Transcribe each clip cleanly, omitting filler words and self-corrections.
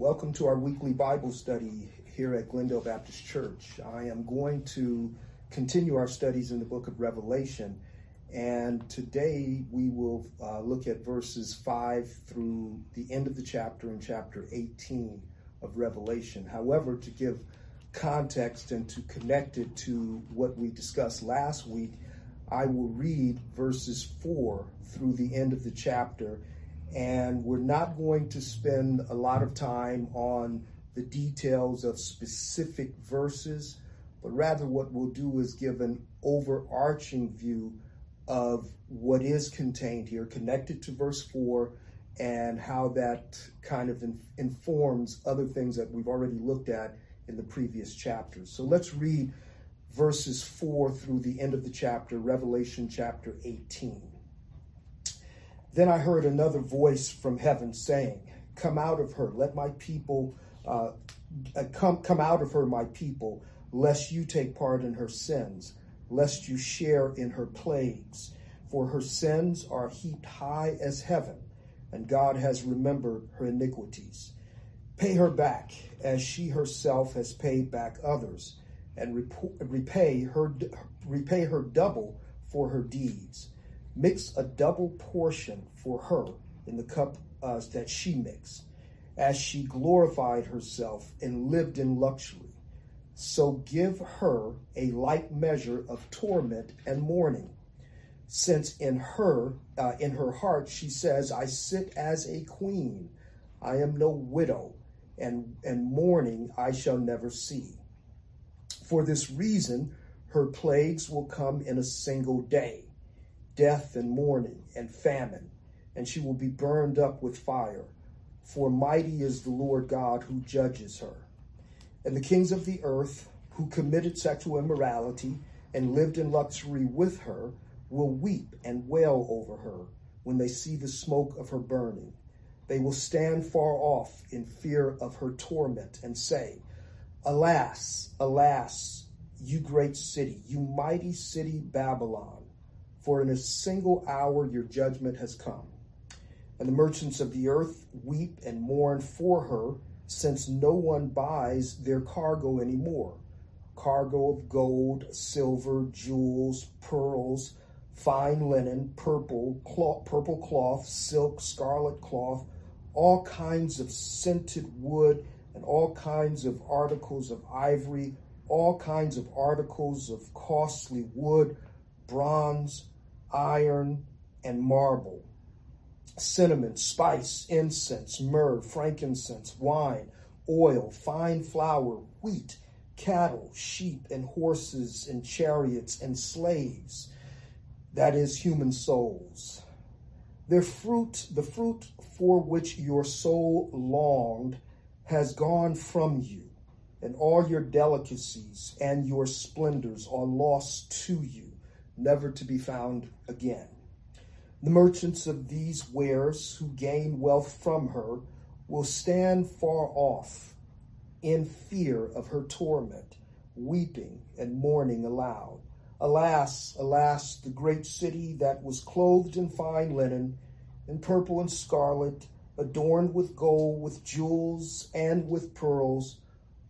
Welcome to our weekly Bible study here at Glendale Baptist Church. I am going to continue our studies in the book of Revelation, and today we will look at verses 5 through the end of the chapter in chapter 18 of Revelation. However, to give context and to connect it to what we discussed last week, I will read verses 4 through the end of the chapter, and we're not going to spend a lot of time on the details of specific verses, but rather what we'll do is give an overarching view of what is contained here, connected to verse 4, and how that kind of informs other things that we've already looked at in the previous chapters. So let's read verses 4 through the end of the chapter, Revelation chapter 18. Then I heard another voice from heaven saying, "Come out of her, let my people, come out of her, my people, lest you take part in her sins, lest you share in her plagues. For her sins are heaped high as heaven, and God has remembered her iniquities. Pay her back as she herself has paid back others, and repay her double for her deeds. Mix a double portion for her in the cup that she mixed, as she glorified herself and lived in luxury. So give her a like measure of torment and mourning, since in her heart she says, 'I sit as a queen, I am no widow, and mourning I shall never see.' For this reason, her plagues will come in a single day, death and mourning and famine, and she will be burned up with fire. For mighty is the Lord God who judges her. And the kings of the earth who committed sexual immorality and lived in luxury with her will weep and wail over her when they see the smoke of her burning. They will stand far off in fear of her torment and say, 'Alas, alas, you great city, you mighty city Babylon, for in a single hour your judgment has come.' And the merchants of the earth weep and mourn for her, since no one buys their cargo anymore, cargo of gold, silver, jewels, pearls, fine linen, purple cloth, silk, scarlet cloth, all kinds of scented wood, and all kinds of articles of ivory, all kinds of articles of costly wood, bronze, iron, and marble, cinnamon, spice, incense, myrrh, frankincense, wine, oil, fine flour, wheat, cattle, sheep, and horses, and chariots, and slaves, that is, human souls. Their fruit, the fruit for which your soul longed, has gone from you, and all your delicacies and your splendors are lost to you, never to be found again. The merchants of these wares who gain wealth from her will stand far off in fear of her torment, weeping and mourning aloud. 'Alas, alas, the great city that was clothed in fine linen, in purple and scarlet, adorned with gold, with jewels, and with pearls,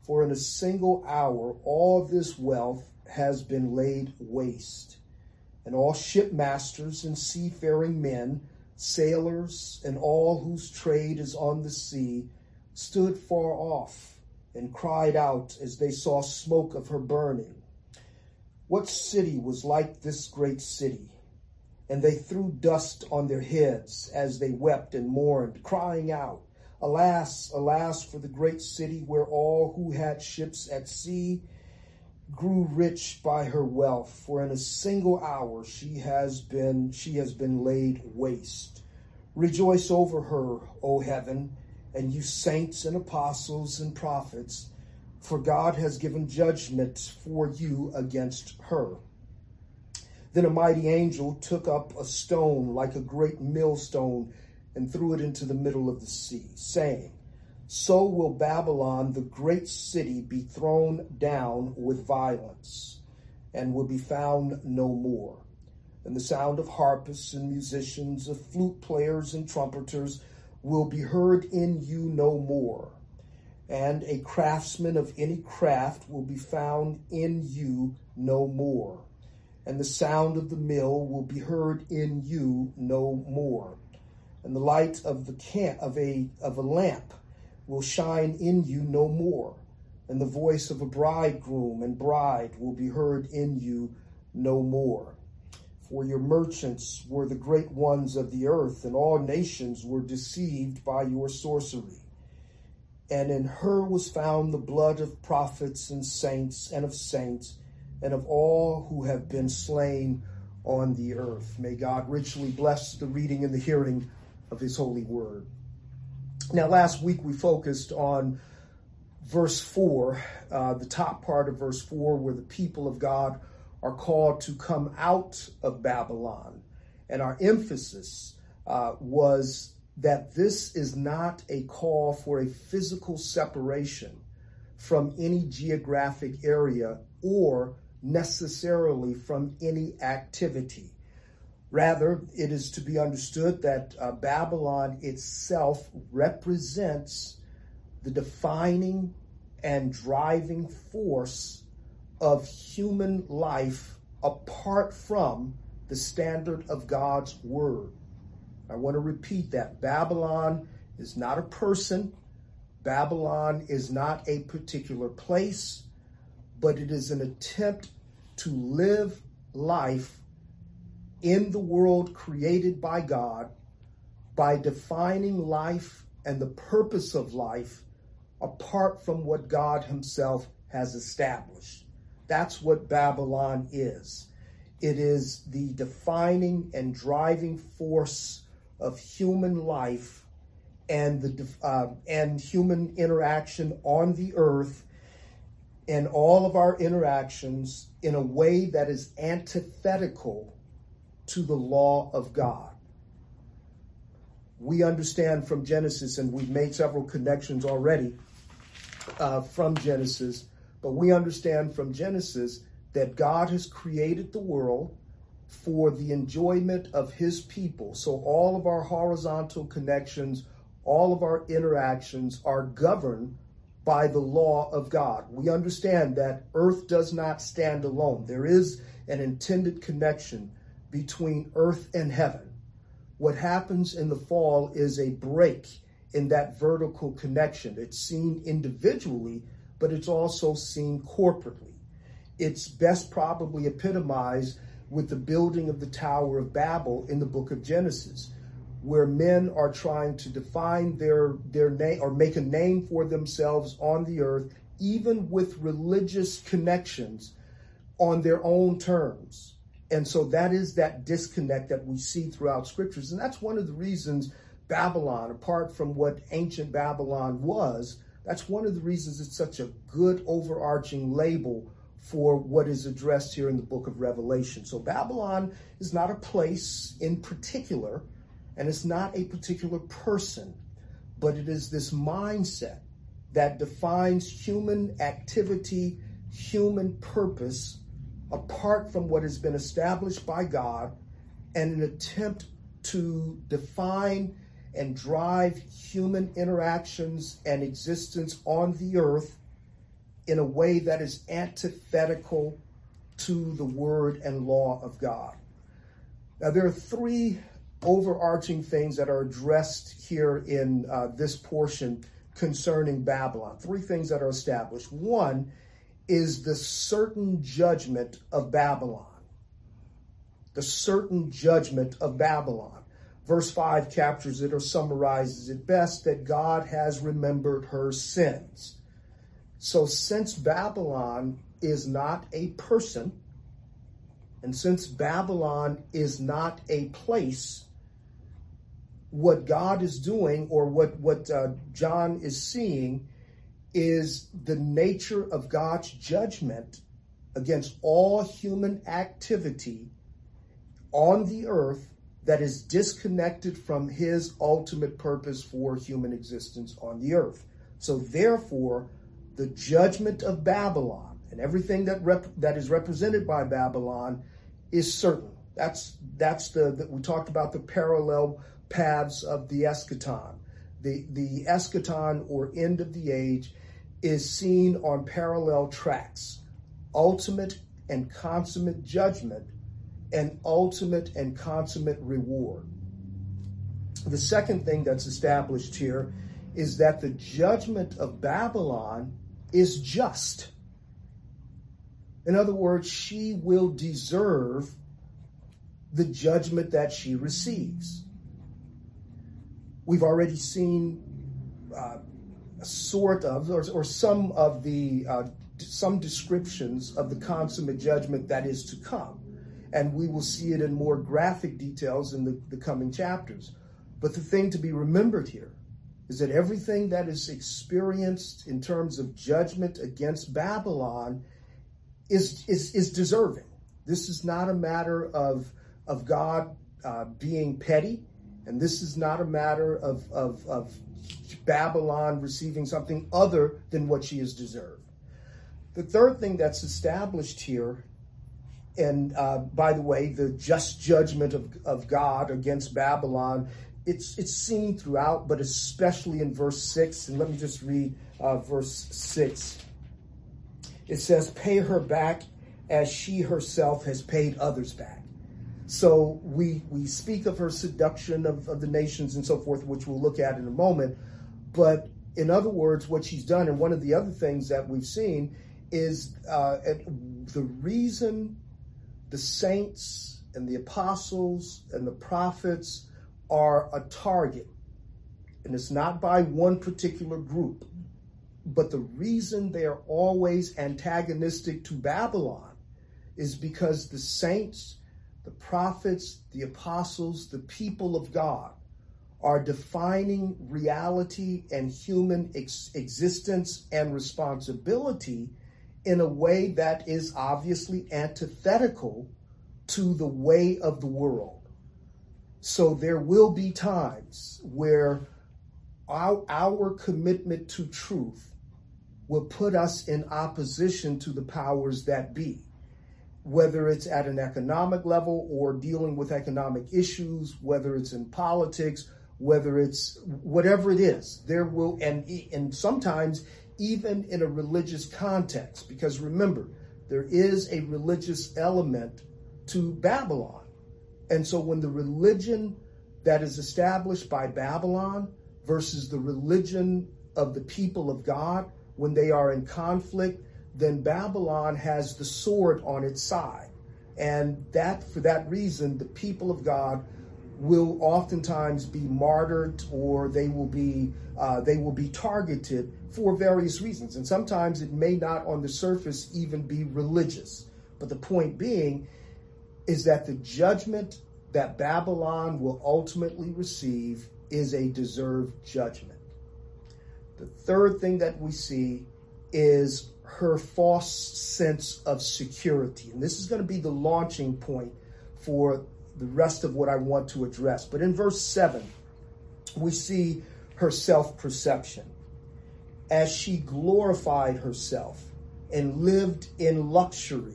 for in a single hour all this wealth has been laid waste.' And all shipmasters and seafaring men, sailors, and all whose trade is on the sea, stood far off and cried out as they saw smoke of her burning, 'What city was like this great city?' And they threw dust on their heads as they wept and mourned, crying out, 'Alas, alas, for the great city where all who had ships at sea grew rich by her wealth, for in a single hour she has been laid waste. Rejoice over her, O heaven, and you saints and apostles and prophets, for God has given judgment for you against her.' Then a mighty angel took up a stone like a great millstone and threw it into the middle of the sea, saying, 'So will Babylon, the great city, be thrown down with violence, and will be found no more.' And the sound of harpists and musicians, of flute players and trumpeters, will be heard in you no more. and a craftsman of any craft will be found in you no more, and the sound of the mill will be heard in you no more, and the light of the of a lamp will shine in you no more, and the voice of a bridegroom and bride will be heard in you no more. For your merchants were the great ones of the earth, and all nations were deceived by your sorcery. And in her was found the blood of prophets and of saints, and of all who have been slain on the earth. May God richly bless the reading and the hearing of his holy word. Now, last week we focused on verse 4, the top part of verse 4, where the people of God are called to come out of Babylon. And our emphasis was that this is not a call for a physical separation from any geographic area or necessarily from any activity. Rather, it is to be understood that Babylon itself represents the defining and driving force of human life apart from the standard of God's word. I want to repeat that. Babylon is not a person. Babylon is not a particular place, but it is an attempt to live life in the world created by God by defining life and the purpose of life apart from what God himself has established. That's what Babylon is. It is the defining and driving force of human life and the human interaction on the earth, and all of our interactions in a way that is antithetical to the law of God. We understand from Genesis, and we've made several connections already from Genesis, but we understand from Genesis that God has created the world for the enjoyment of his people. So all of our horizontal connections, all of our interactions are governed by the law of God. We understand that earth does not stand alone. There is an intended connection between earth and heaven. What happens in the fall is a break in that vertical connection. It's seen individually, but it's also seen corporately. It's best probably epitomized with the building of the Tower of Babel in the book of Genesis, where men are trying to define their name or make a name for themselves on the earth, even with religious connections, on their own terms. And so that is that disconnect that we see throughout scriptures. And that's one of the reasons Babylon, apart from what ancient Babylon was, that's one of the reasons it's such a good overarching label for what is addressed here in the book of Revelation. So Babylon is not a place in particular, and it's not a particular person, but it is this mindset that defines human activity, human purpose, apart from what has been established by God, and an attempt to define and drive human interactions and existence on the earth in a way that is antithetical to the word and law of God. Now, there are three overarching things that are addressed here in this portion concerning Babylon. Three things that are established. One is the certain judgment of Babylon. The certain judgment of Babylon. Verse 5 captures it or summarizes it best, that God has remembered her sins. So since Babylon is not a person, and since Babylon is not a place, what God is doing, or what John is seeing, is the nature of God's judgment against all human activity on the earth that is disconnected from his ultimate purpose for human existence on the earth. So therefore, the judgment of Babylon and everything that is represented by Babylon is certain. We talked about the parallel paths of the eschaton. The eschaton, or end of the age, is seen on parallel tracks: ultimate and consummate judgment and ultimate and consummate reward. The second thing that's established here is that the judgment of Babylon is just. In other words, she will deserve the judgment that she receives. We've already seen some descriptions of the consummate judgment that is to come, and we will see it in more graphic details in the coming chapters. But the thing to be remembered here is that everything that is experienced in terms of judgment against Babylon is deserving. This is not a matter of God being petty, and this is not a matter of Babylon receiving something other than what she has deserved. The third thing that's established here, and by the way, the just judgment of God against Babylon, it's seen throughout, but especially in verse 6. And let me just read verse 6. It says, "Pay her back as she herself has paid others back." So we speak of her seduction of the nations and so forth, which we'll look at in a moment. But in other words, what she's done, and one of the other things that we've seen is the reason the saints and the apostles and the prophets are a target, and it's not by one particular group, but the reason they are always antagonistic to Babylon is because the saints, the prophets, the apostles, the people of God are defining reality and human existence and responsibility in a way that is obviously antithetical to the way of the world. So there will be times where our commitment to truth will put us in opposition to the powers that be, whether it's at an economic level or dealing with economic issues, whether it's in politics, whether it's whatever it is. There will, and sometimes even in a religious context, because remember, there is a religious element to Babylon. And so when the religion that is established by Babylon versus the religion of the people of God, when they are in conflict, then Babylon has the sword on its side. And that, for that reason, the people of God will oftentimes be martyred, or they will be targeted for various reasons. And sometimes it may not on the surface even be religious. But the point being is that the judgment that Babylon will ultimately receive is a deserved judgment. The third thing that we see is her false sense of security. And this is going to be the launching point for the rest of what I want to address. But in verse 7, we see her self-perception. As she glorified herself and lived in luxury,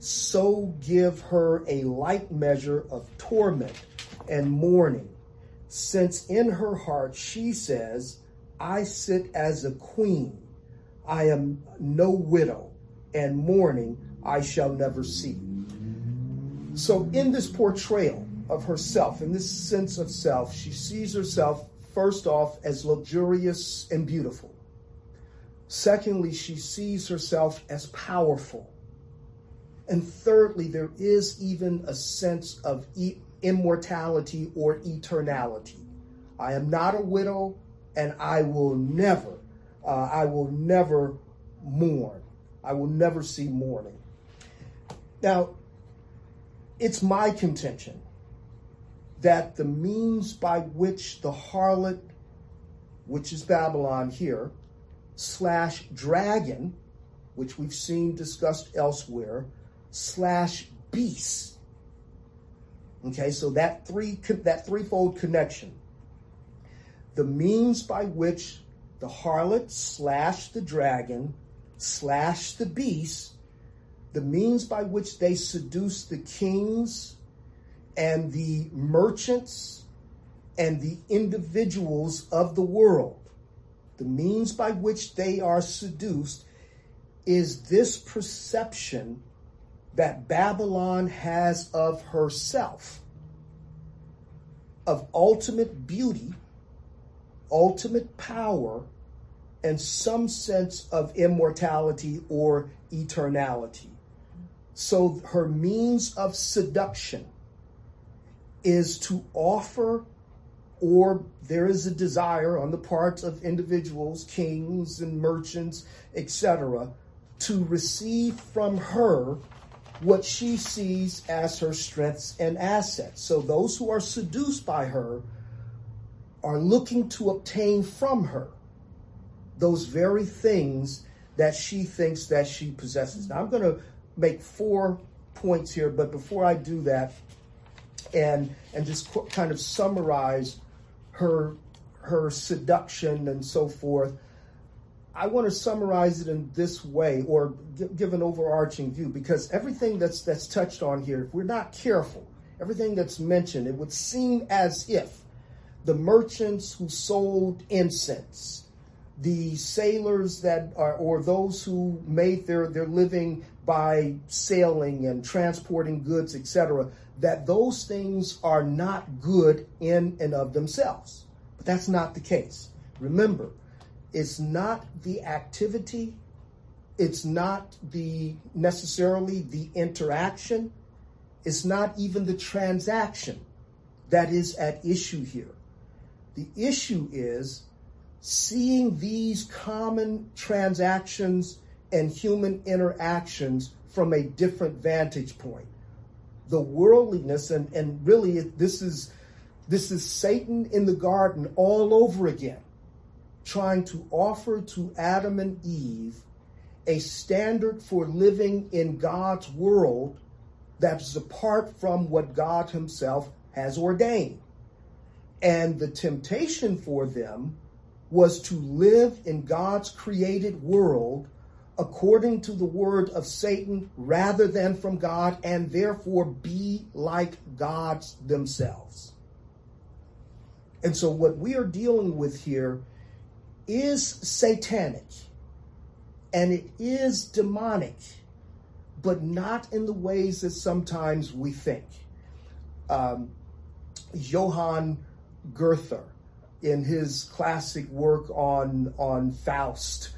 so give her a light measure of torment and mourning, since in her heart she says, "I sit as a queen. I am no widow, and mourning I shall never see." So in this portrayal of herself, in this sense of self, she sees herself first off as luxurious and beautiful. Secondly, she sees herself as powerful. And thirdly, there is even a sense of immortality or eternality. I am not a widow, and I will never mourn. I will never see mourning. Now, it's my contention that the means by which the harlot, which is Babylon here, / dragon, which we've seen discussed elsewhere, / beast. Okay, so that threefold connection. The means by which the harlot / the dragon / the beast, the means by which they seduce the kings and the merchants and the individuals of the world, the means by which they are seduced is this perception that Babylon has of herself, of ultimate beauty, ultimate power, and some sense of immortality or eternality. So her means of seduction is to offer, or there is a desire on the part of individuals, kings and merchants, etc., to receive from her what she sees as her strengths and assets. So those who are seduced by her are looking to obtain from her those very things that she thinks that she possesses. Now, I'm going to make 4 points here, but before I do that, and just kind of summarize her seduction and so forth, I want to summarize it in this way, or give an overarching view, because everything that's touched on here, if we're not careful, everything that's mentioned, it would seem as if the merchants who sold incense, the sailors that are, or those who made their living by sailing and transporting goods, etc., that those things are not good in and of themselves. But that's not the case. Remember, it's not the activity, it's not the necessarily the interaction, it's not even the transaction that is at issue here. The issue is seeing these common transactions and human interactions from a different vantage point. The worldliness, and really this is Satan in the garden all over again, trying to offer to Adam and Eve a standard for living in God's world that's apart from what God himself has ordained. And the temptation for them was to live in God's created world according to the word of Satan rather than from God, and therefore be like gods themselves. And so what we are dealing with here is satanic, and it is demonic, but not in the ways that sometimes we think. Johann Goethe, in his classic work on Faust,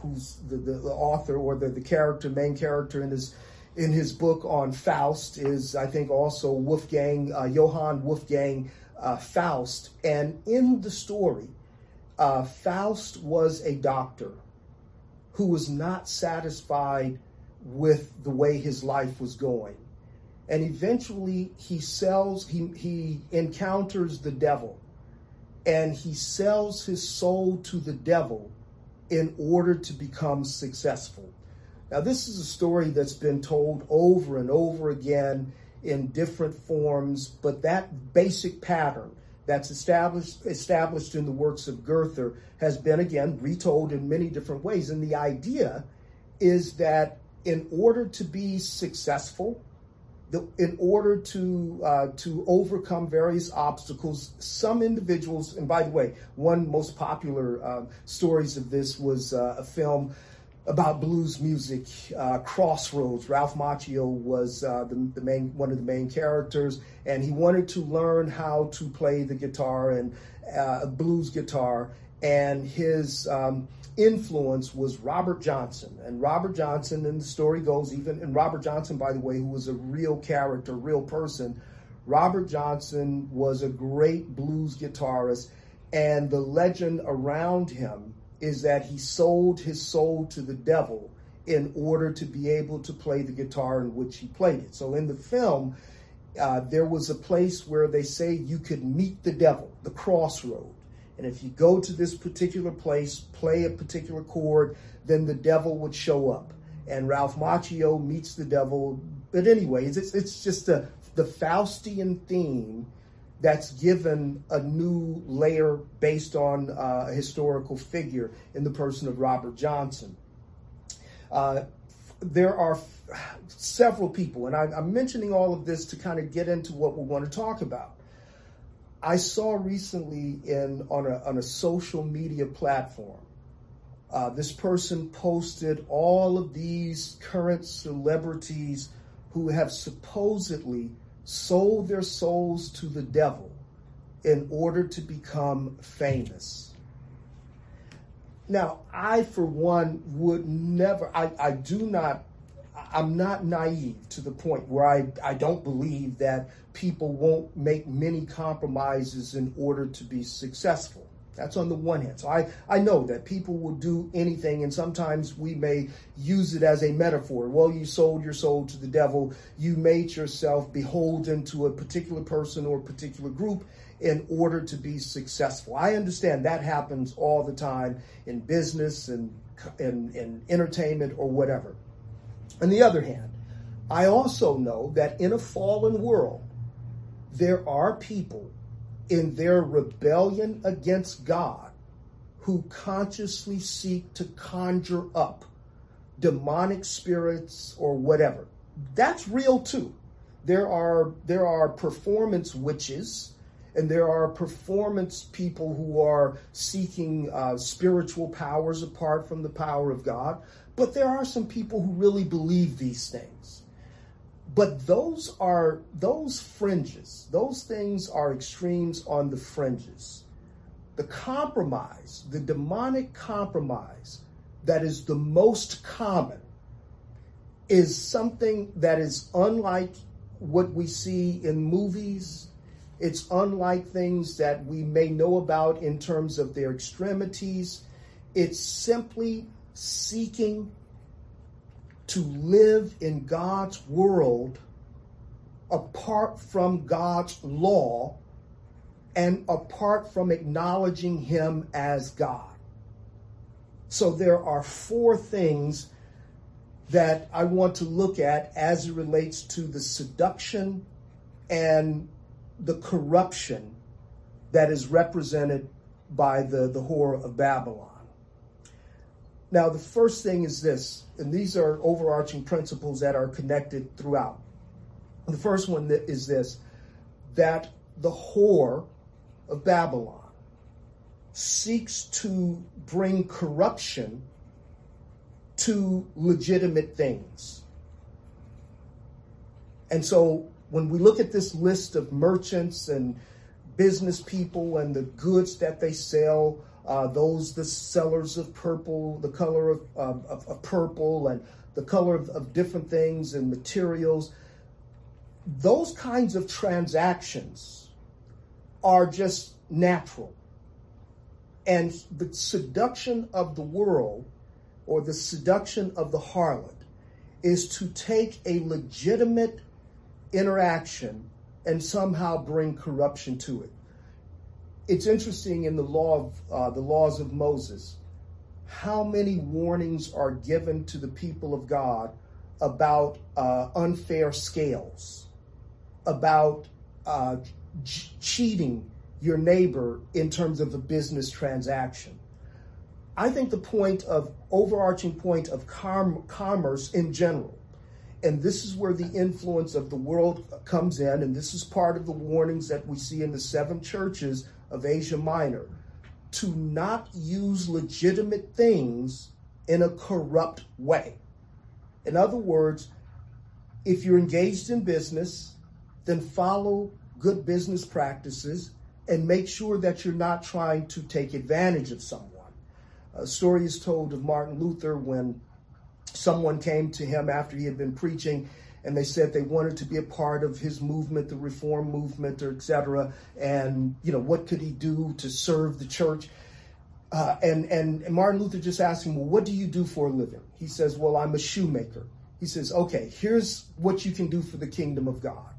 who's the author, or the character, main character in his book on Faust, is I think also Johann Wolfgang Faust. And in the story, Faust was a doctor who was not satisfied with the way his life was going, and eventually he encounters the devil, and he sells his soul to the devil in order to become successful. Now, this is a story that's been told over and over again in different forms, but that basic pattern that's established in the works of Goethe has been, again, retold in many different ways. And the idea is that in order to be successful, in order to overcome various obstacles, some individuals, and by the way, one most popular stories of this was a film about blues music, Crossroads. Ralph Macchio was one of the main characters, and he wanted to learn how to play the guitar, and blues guitar, and his influence was Robert Johnson. And Robert Johnson, and the story goes, even, and Robert Johnson, by the way, who was a real character, real person, Robert Johnson was a great blues guitarist, and the legend around him is that he sold his soul to the devil in order to be able to play the guitar in which he played it. So in the film, there was a place where they say you could meet the devil, the crossroad. And if you go to this particular place, play a particular chord, then the devil would show up. And Ralph Macchio meets the devil. But anyways, it's just the Faustian theme that's given a new layer based on a historical figure in the person of Robert Johnson. There are several people, and I'm mentioning all of this to kind of get into what we want to talk about. I saw recently on a social media platform, this person posted all of these current celebrities who have supposedly sold their souls to the devil in order to become famous. Now, I, for one, would never, I'm not naive to the point where I don't believe that people won't make many compromises in order to be successful. That's on the one hand. So I know that people will do anything, and sometimes we may use it as a metaphor. Well, you sold your soul to the devil. You made yourself beholden to a particular person or a particular group in order to be successful. I understand that happens all the time in business and in entertainment or whatever. On the other hand, I also know that in a fallen world, there are people in their rebellion against God who consciously seek to conjure up demonic spirits or whatever. That's real too. There are performance witches, and there are performance people who are seeking spiritual powers apart from the power of God. But there are some people who really believe these things. But those fringes. Those things are extremes on the fringes. The compromise, the demonic compromise that is the most common is something that is unlike what we see in movies. It's unlike things that we may know about in terms of their extremities. It's simply seeking to live in God's world apart from God's law and apart from acknowledging Him as God. So there are four things that I want to look at as it relates to the seduction and the corruption that is represented by the whore of Babylon. Now, the first thing is this, and these are overarching principles that are connected throughout. The first one is this, that the whore of Babylon seeks to bring corruption to legitimate things. And so when we look at this list of merchants and business people and the goods that they sell, the sellers of purple, the color of purple and the color of different things and materials, those kinds of transactions are just natural. And the seduction of the world, or the seduction of the harlot, is to take a legitimate interaction and somehow bring corruption to it. It's interesting in the laws of Moses, how many warnings are given to the people of God about unfair scales, about cheating your neighbor in terms of a business transaction. I think the overarching point of commerce in general, and this is where the influence of the world comes in, and this is part of the warnings that we see in the seven churches of Asia Minor, to not use legitimate things in a corrupt way. In other words, if you're engaged in business, then follow good business practices and make sure that you're not trying to take advantage of someone. A story is told of Martin Luther when someone came to him after he had been preaching, and they said they wanted to be a part of his movement, the reform movement, or et cetera. And, what could he do to serve the church? And Martin Luther just asked him, well, what do you do for a living? He says, well, I'm a shoemaker. He says, okay, here's what you can do for the kingdom of God.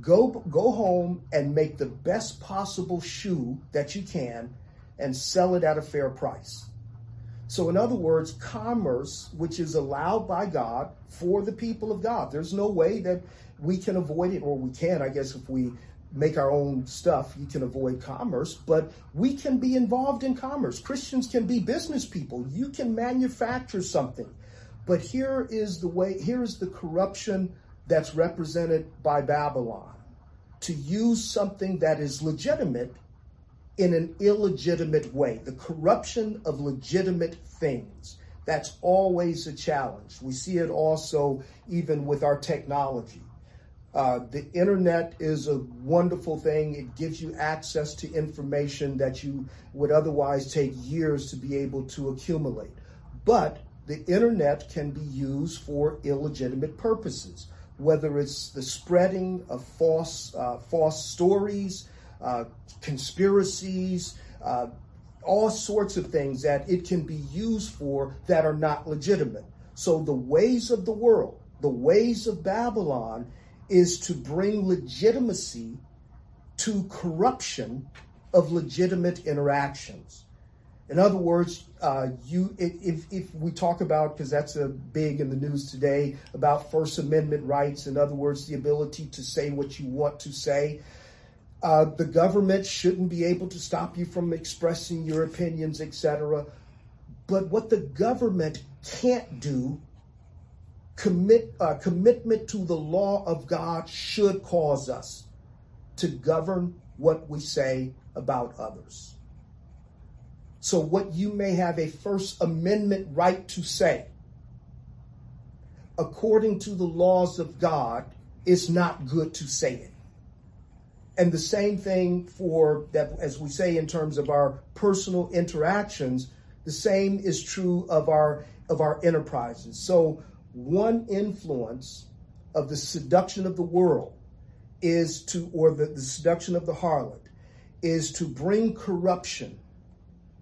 Go home and make the best possible shoe that you can and sell it at a fair price. So in other words, commerce, which is allowed by God for the people of God. There's no way that we can avoid it, or we can, I guess, if we make our own stuff, you can avoid commerce, but we can be involved in commerce. Christians can be business people. You can manufacture something. But here is the corruption that's represented by Babylon. to use something that is legitimate in an illegitimate way. The corruption of legitimate things. That's always a challenge. We see it also even with our technology. The internet is a wonderful thing. It gives you access to information that you would otherwise take years to be able to accumulate. But the internet can be used for illegitimate purposes, whether it's the spreading of false stories, conspiracies, all sorts of things that it can be used for that are not legitimate. So the ways of the world, the ways of Babylon, is to bring legitimacy to corruption of legitimate interactions. In other words, if we talk about, because that's a big in the news today, about First Amendment rights, in other words, the ability to say what you want to say, the government shouldn't be able to stop you from expressing your opinions, etc. But what the government can't do, commitment to the law of God should cause us to govern what we say about others. So what you may have a First Amendment right to say, according to the laws of God, it's not good to say it. And the same thing for that, as we say in terms of our personal interactions, the same is true of our enterprises. So one influence of the seduction of the world is to, or the seduction of the harlot, is to bring corruption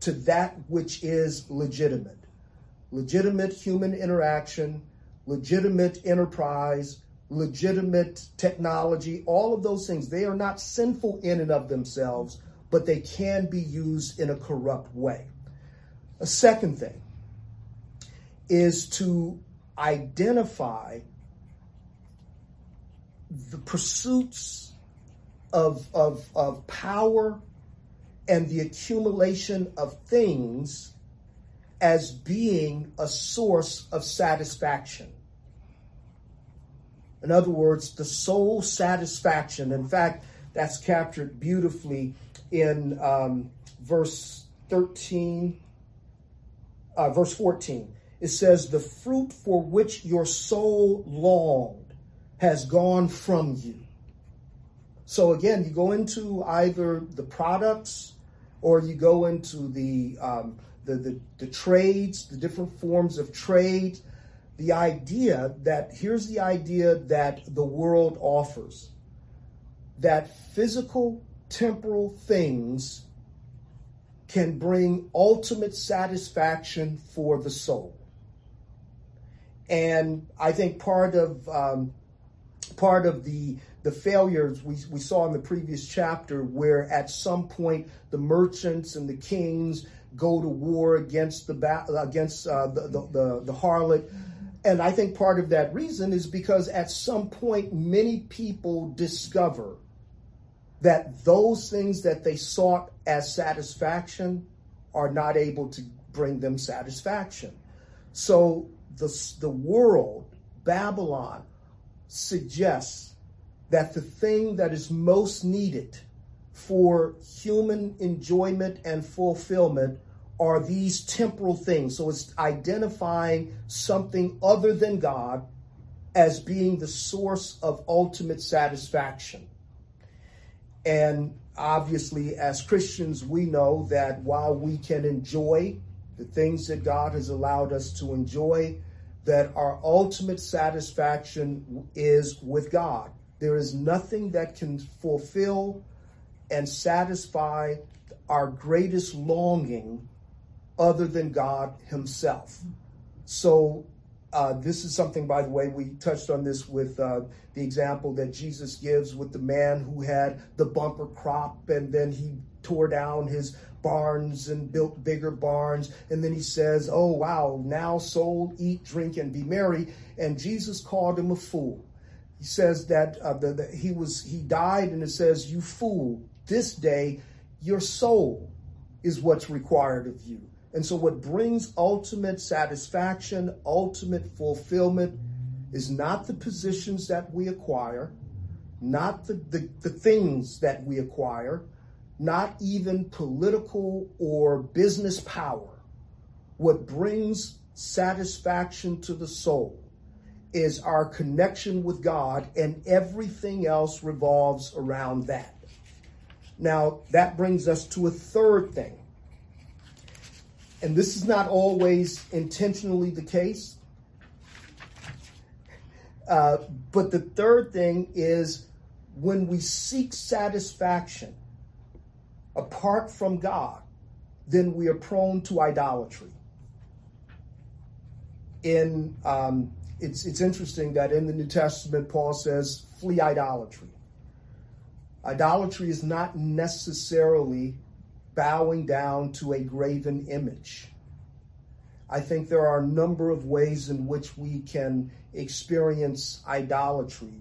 to that which is legitimate. Legitimate human interaction, legitimate enterprise, legitimate technology, all of those things, they are not sinful in and of themselves, but they can be used in a corrupt way. A second thing is to identify the pursuits of power and the accumulation of things as being a source of satisfaction. In other words, the soul satisfaction. In fact, that's captured beautifully in verse 14. It says, the fruit for which your soul longed has gone from you. So again, you go into either the products or you go into the trades, the different forms of trade. The idea that, here's the idea that the world offers, that physical, temporal things can bring ultimate satisfaction for the soul. And I think part of the failures we saw in the previous chapter, where at some point the merchants and the kings go to war against the harlot, and I think part of that reason is because at some point many people discover that those things that they sought as satisfaction are not able to bring them satisfaction. So the world, Babylon, suggests that the thing that is most needed for human enjoyment and fulfillment are these temporal things. So it's identifying something other than God as being the source of ultimate satisfaction. And obviously, as Christians, we know that while we can enjoy the things that God has allowed us to enjoy, that our ultimate satisfaction is with God. There is nothing that can fulfill and satisfy our greatest longing other than God himself. So this is something, by the way, we touched on this with the example that Jesus gives with the man who had the bumper crop, and then he tore down his barns and built bigger barns. And then he says, oh, wow, now soul, eat, drink, and be merry. And Jesus called him a fool. He says that he died, and it says, you fool, this day your soul is what's required of you. And so what brings ultimate satisfaction, ultimate fulfillment, is not the positions that we acquire. not the things that we acquire, not even political or business power. What brings satisfaction to the soul is our connection with God, and everything else revolves around that. Now, that brings us to a third thing. And this is not always intentionally the case. But the third thing is when we seek satisfaction apart from God, then we are prone to idolatry. It's interesting that in the New Testament, Paul says, flee idolatry. Idolatry is not necessarily bowing down to a graven image. I think there are a number of ways in which we can experience idolatry.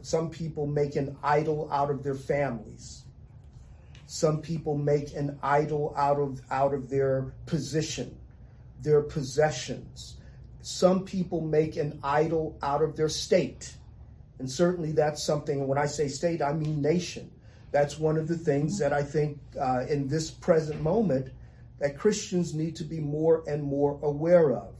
Some people make an idol out of their families. Some people make an idol out of their position, their possessions. Some people make an idol out of their state. And certainly that's something, when I say state, I mean nation. That's one of the things that I think in this present moment that Christians need to be more and more aware of,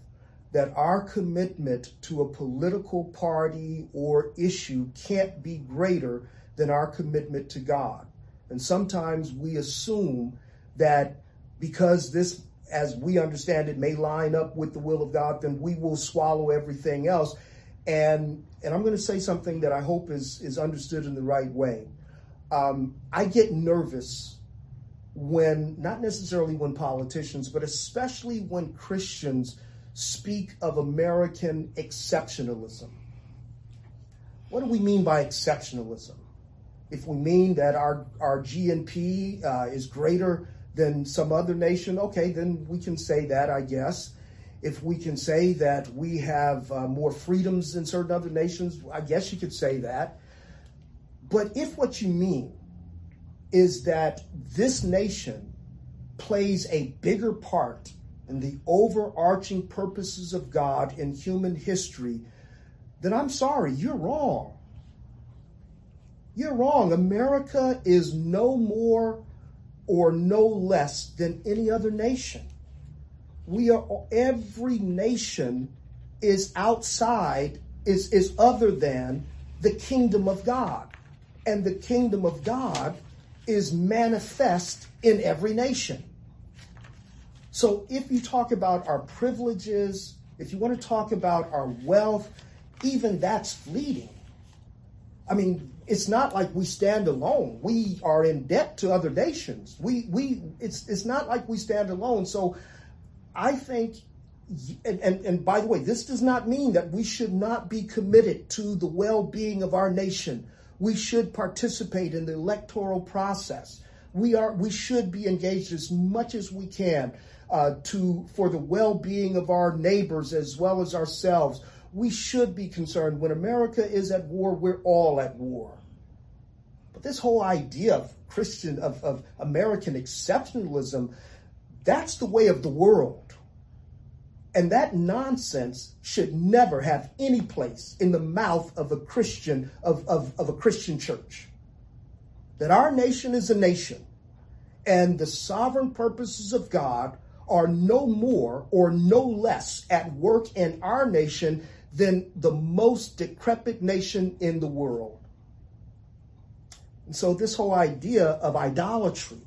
that our commitment to a political party or issue can't be greater than our commitment to God. And sometimes we assume that because this, as we understand it, may line up with the will of God, then we will swallow everything else. And I'm going to say something that I hope is understood in the right way. I get nervous when, not necessarily when politicians, but especially when Christians speak of American exceptionalism. What do we mean by exceptionalism? If we mean that our GNP is greater than some other nation, okay, then we can say that, I guess. If we can say that we have more freedoms than certain other nations, I guess you could say that. But if what you mean is that this nation plays a bigger part in the overarching purposes of God in human history, then I'm sorry, you're wrong. You're wrong. America is no more or no less than any other nation. Every nation is outside, is other than the kingdom of God. And the kingdom of God is manifest in every nation. So if you talk about our privileges, if you want to talk about our wealth, even that's fleeting. I mean, it's not like we stand alone. We are in debt to other nations. It's not like we stand alone. So I think, and by the way, this does not mean that we should not be committed to the well-being of our nation. We should participate in the electoral process. We should be engaged as much as we can for the well-being of our neighbors as well as ourselves. We should be concerned. When America is at war, we're all at war. But this whole idea of of American exceptionalism, that's the way of the world. And that nonsense should never have any place in the mouth of a Christian, of a Christian church. That our nation is a nation, and the sovereign purposes of God are no more or no less at work in our nation than the most decrepit nation in the world. And so this whole idea of idolatry,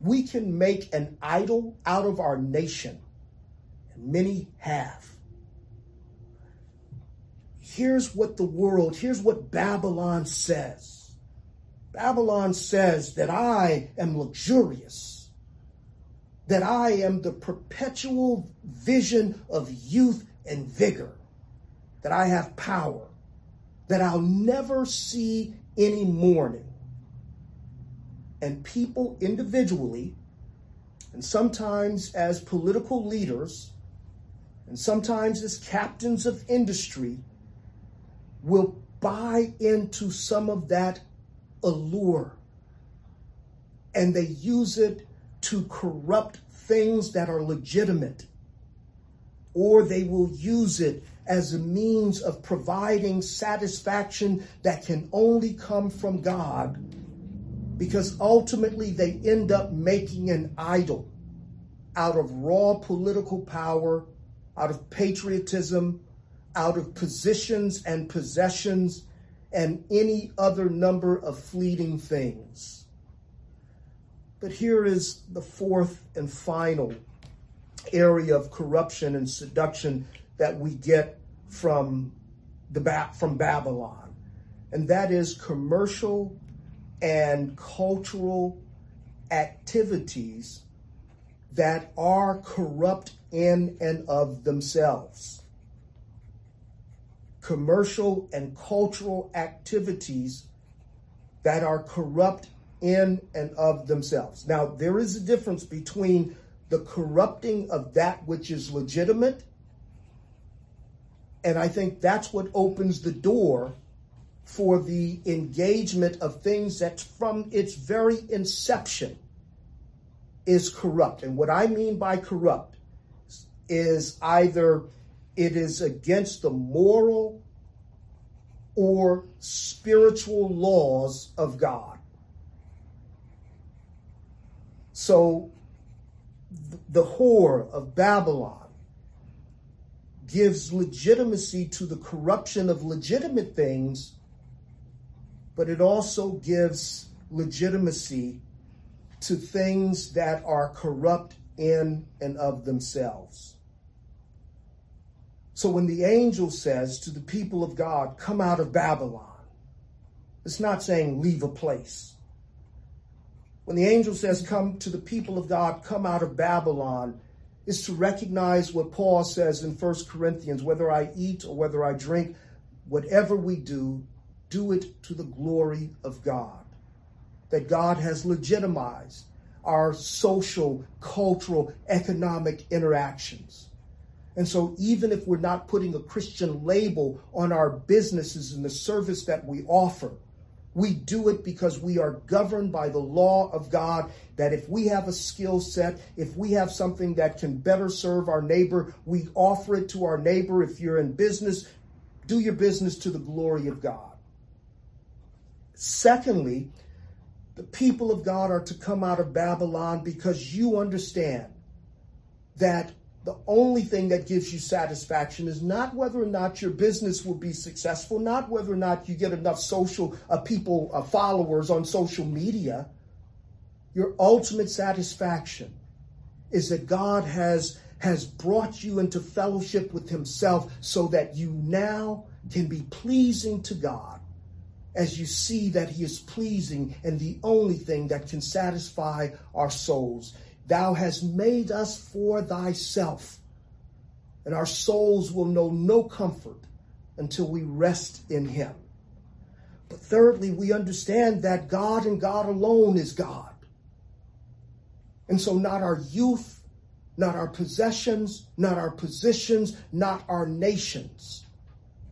we can make an idol out of our nation, and many have. Here's what Babylon says. Babylon says that I am luxurious, that I am the perpetual vision of youth and vigor, that I have power, that I'll never see any mourning. And people individually, and sometimes as political leaders, and sometimes as captains of industry, will buy into some of that allure. And they use it to corrupt things that are legitimate. Or they will use it as a means of providing satisfaction that can only come from God, because ultimately they end up making an idol out of raw political power, out of patriotism, out of positions and possessions, and any other number of fleeting things. But here is the fourth and final area of corruption and seduction that we get from Babylon, and that is commercial and cultural activities that are corrupt in and of themselves. Commercial and cultural activities that are corrupt in and of themselves. Now, there is a difference between the corrupting of that which is legitimate, and I think that's what opens the door for the engagement of things that from its very inception is corrupt. And what I mean by corrupt is either it is against the moral or spiritual laws of God. So the whore of Babylon gives legitimacy to the corruption of legitimate things, but it also gives legitimacy to things that are corrupt in and of themselves. So when the angel says to the people of God, come out of Babylon, it's not saying leave a place. When the angel says, come to the people of God, come out of Babylon, it's to recognize what Paul says in 1 Corinthians, whether I eat or whether I drink, whatever we do, do it to the glory of God. That God has legitimized our social, cultural, economic interactions. And so even if we're not putting a Christian label on our businesses and the service that we offer, we do it because we are governed by the law of God, that if we have a skill set, if we have something that can better serve our neighbor, we offer it to our neighbor. If you're in business, do your business to the glory of God. Secondly, the people of God are to come out of Babylon because you understand that the only thing that gives you satisfaction is not whether or not your business will be successful, not whether or not you get enough social followers on social media. Your ultimate satisfaction is that God has brought you into fellowship with himself so that you now can be pleasing to God, as you see that he is pleasing and the only thing that can satisfy our souls. Thou hast made us for thyself, and our souls will know no comfort until we rest in him. But thirdly, we understand that God and God alone is God. And so not our youth, not our possessions, not our positions, not our nations,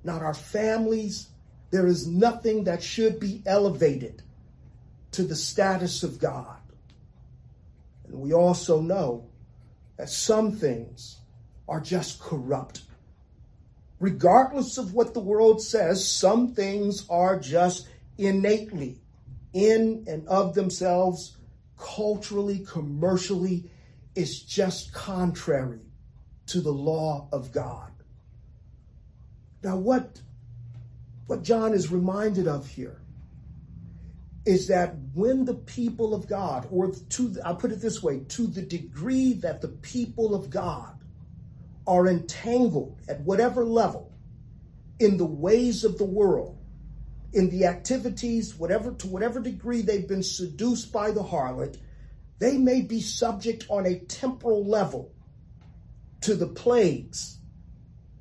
not our families. There is nothing that should be elevated to the status of God. And we also know that some things are just corrupt. Regardless of what the world says, some things are just innately, in and of themselves, culturally, commercially, is just contrary to the law of God. Now, what John is reminded of here is that when the people of God, I'll put it this way, to the degree that the people of God are entangled at whatever level in the ways of the world, in the activities, to whatever degree they've been seduced by the harlot, they may be subject on a temporal level to the plagues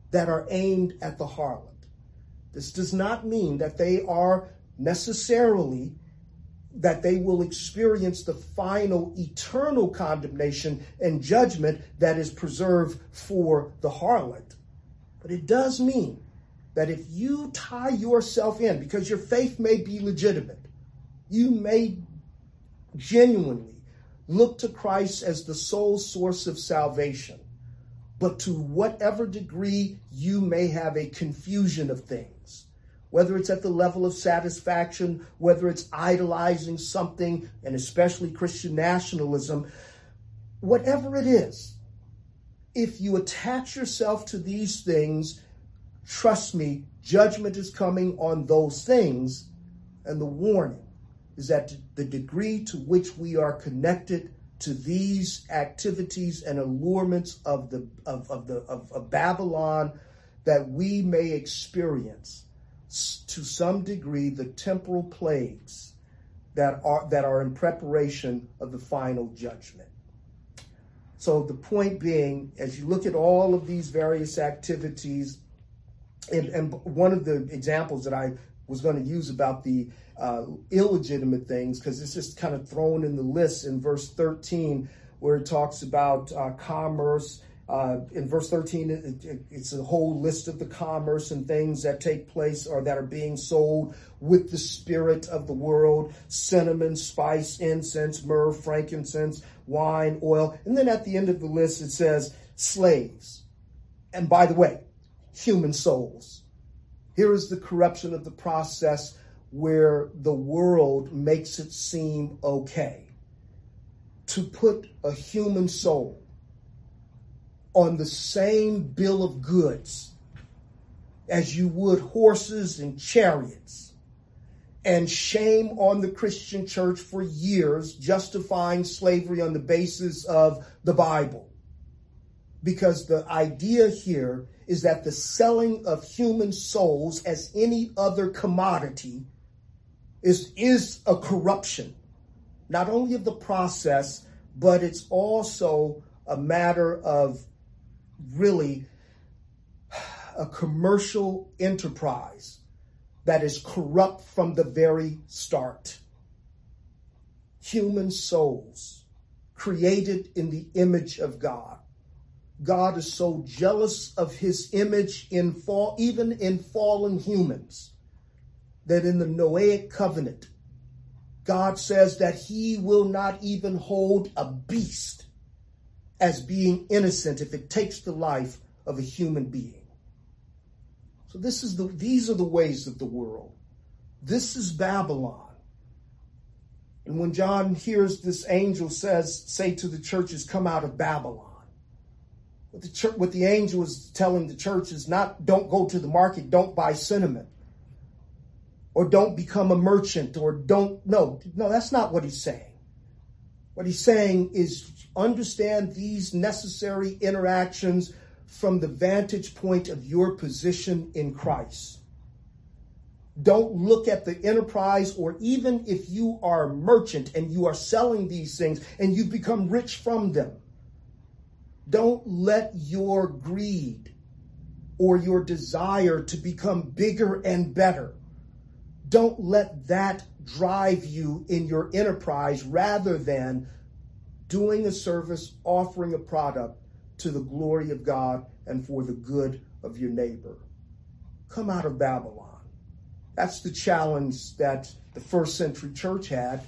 that are aimed at the harlot. This does not mean that they are necessarily, that they will experience the final eternal condemnation and judgment that is preserved for the harlot. But it does mean that if you tie yourself in, because your faith may be legitimate, you may genuinely look to Christ as the sole source of salvation, but to whatever degree you may have a confusion of things, whether it's at the level of satisfaction, whether it's idolizing something, and especially Christian nationalism, whatever it is, if you attach yourself to these things, trust me, judgment is coming on those things. And the warning is that the degree to which we are connected to these activities and allurements of Babylon, that we may experience to some degree the temporal plagues that are in preparation of the final judgment. So the point being, as you look at all of these various activities, and one of the examples that I was going to use about the illegitimate things, because it's just kind of thrown in the list in verse 13, where it talks about commerce. In verse 13, it's a whole list of the commerce and things that take place or that are being sold with the spirit of the world: cinnamon, spice, incense, myrrh, frankincense, wine, oil. And then at the end of the list, it says slaves. And by the way, human souls. Here is the corruption of the process where the world makes it seem okay to put a human soul on the same bill of goods as you would horses and chariots. And shame on the Christian church for years, justifying slavery on the basis of the Bible. Because the idea here is that the selling of human souls as any other commodity is a corruption, not only of the process, but it's also a matter of really a commercial enterprise that is corrupt from the very start. Human souls created in the image of God. God is so jealous of his image even in fallen humans, that in the Noahic covenant, God says that he will not even hold a beast as being innocent if it takes the life of a human being. So these are the ways of the world. This is Babylon. And when John hears this angel say to the churches, come out of Babylon, what the angel is telling the church is not, don't go to the market, don't buy cinnamon, or don't become a merchant, or don't, no, that's not what he's saying. What he's saying is understand these necessary interactions from the vantage point of your position in Christ. Don't look at the enterprise, or even if you are a merchant and you are selling these things and you become rich from them, don't let your greed or your desire to become bigger and better, don't let that drive you in your enterprise rather than doing a service, offering a product to the glory of God and for the good of your neighbor. Come out of Babylon. That's the challenge that the first century church had.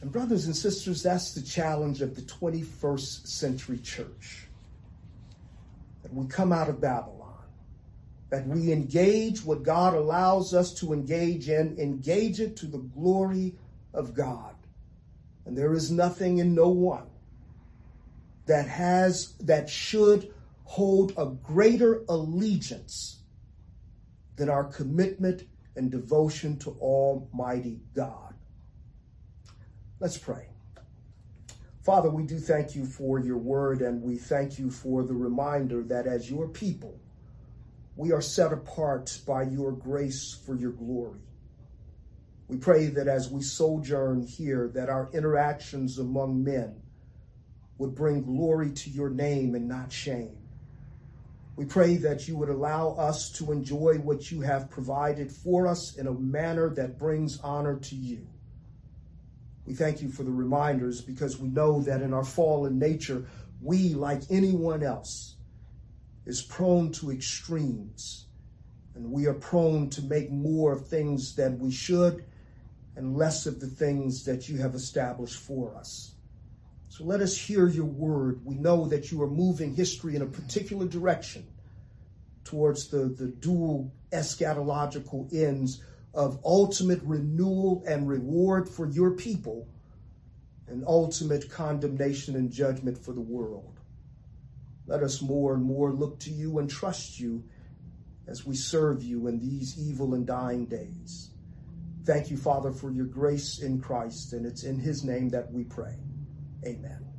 And brothers and sisters, that's the challenge of the 21st century church. That we come out of Babylon. That we engage what God allows us to engage in. Engage it to the glory of God. And there is nothing and no one that should hold a greater allegiance than our commitment and devotion to Almighty God. Let's pray. Father, we do thank you for your word, and we thank you for the reminder that as your people, we are set apart by your grace for your glory. We pray that as we sojourn here, that our interactions among men would bring glory to your name and not shame. We pray that you would allow us to enjoy what you have provided for us in a manner that brings honor to you. We thank you for the reminders, because we know that in our fallen nature, we, like anyone else, is prone to extremes. And we are prone to make more of things than we should and less of the things that you have established for us. So So let us hear your word. We know that you are moving history in a particular direction towards the dual eschatological ends of ultimate renewal and reward for your people and ultimate condemnation and judgment for the world. Let us more and more look to you and trust you as we serve you in these evil and dying days. Thank you, Father, for your grace in Christ, and it's in his name that we pray. Amen.